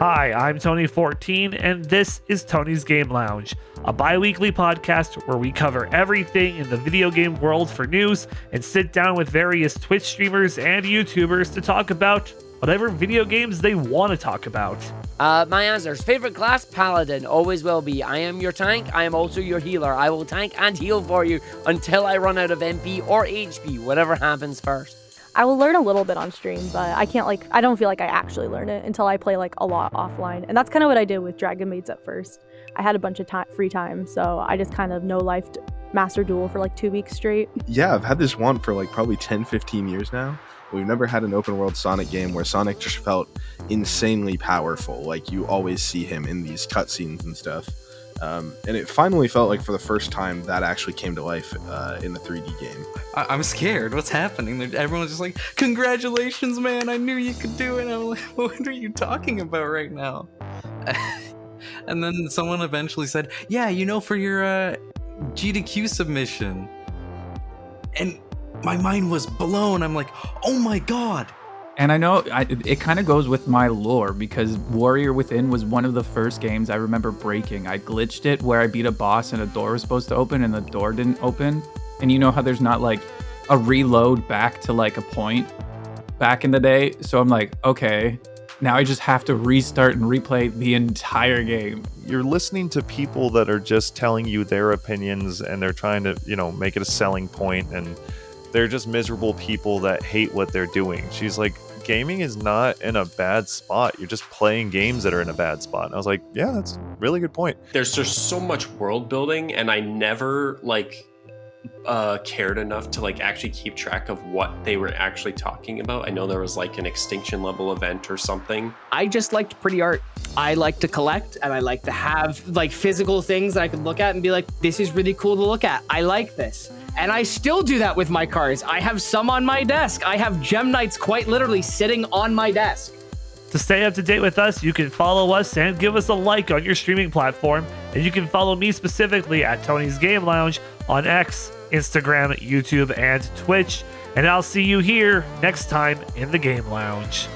Hi, I'm Tony14, and this is Tony's Game Lounge, a bi-weekly podcast where we cover everything in the video game world for news and sit down with various Twitch streamers and YouTubers to talk about whatever video games they want to talk about. My answers. Favorite class? Paladin. Always will be. I am your tank. I am also your healer. I will tank and heal for you until I run out of MP or HP, whatever happens first. I will learn a little bit on stream, but I don't feel like I actually learn it until I play like a lot offline. And that's kind of what I did with Dragon Maids at first. I had a bunch of free time, so I just kind of no-lifed Master Duel for like 2 weeks straight. Yeah, I've had this one for like probably 10, 15 years now. We've never had an open world Sonic game where Sonic just felt insanely powerful. Like, you always see him in these cutscenes and stuff. And it finally felt like, for the first time, that actually came to life in the 3D game. I'm scared. What's happening? Everyone's just like, congratulations, man. I knew you could do it. I'm like, what are you talking about right now? And then someone eventually said, yeah, you know, for your GDQ submission. And my mind was blown. I'm like, oh, my God. And I know it kind of goes with my lore, because Warrior Within was one of the first games I remember breaking. I glitched it where I beat a boss and a door was supposed to open and the door didn't open. And you know how there's not like a reload back to like a point back in the day. So I'm like, okay, now I just have to restart and replay the entire game. You're listening to people that are just telling you their opinions and they're trying to, you know, make it a selling point, and they're just miserable people that hate what they're doing. She's like, gaming is not in a bad spot. You're just playing games that are in a bad spot. And I was like, yeah, that's a really good point. There's just so much world building, and I never cared enough to actually keep track of what they were actually talking about. I know there was an extinction level event or something. I just liked pretty art. I like to collect, and I like to have physical things that I could look at and be like, this is really cool to look at. I like this. And I still do that with my cards. I have some on my desk. I have Gem Knights quite literally sitting on my desk. To stay up to date with us, you can follow us and give us a like on your streaming platform. And you can follow me specifically at Tony's Game Lounge on X, Instagram, YouTube, and Twitch. And I'll see you here next time in the Game Lounge.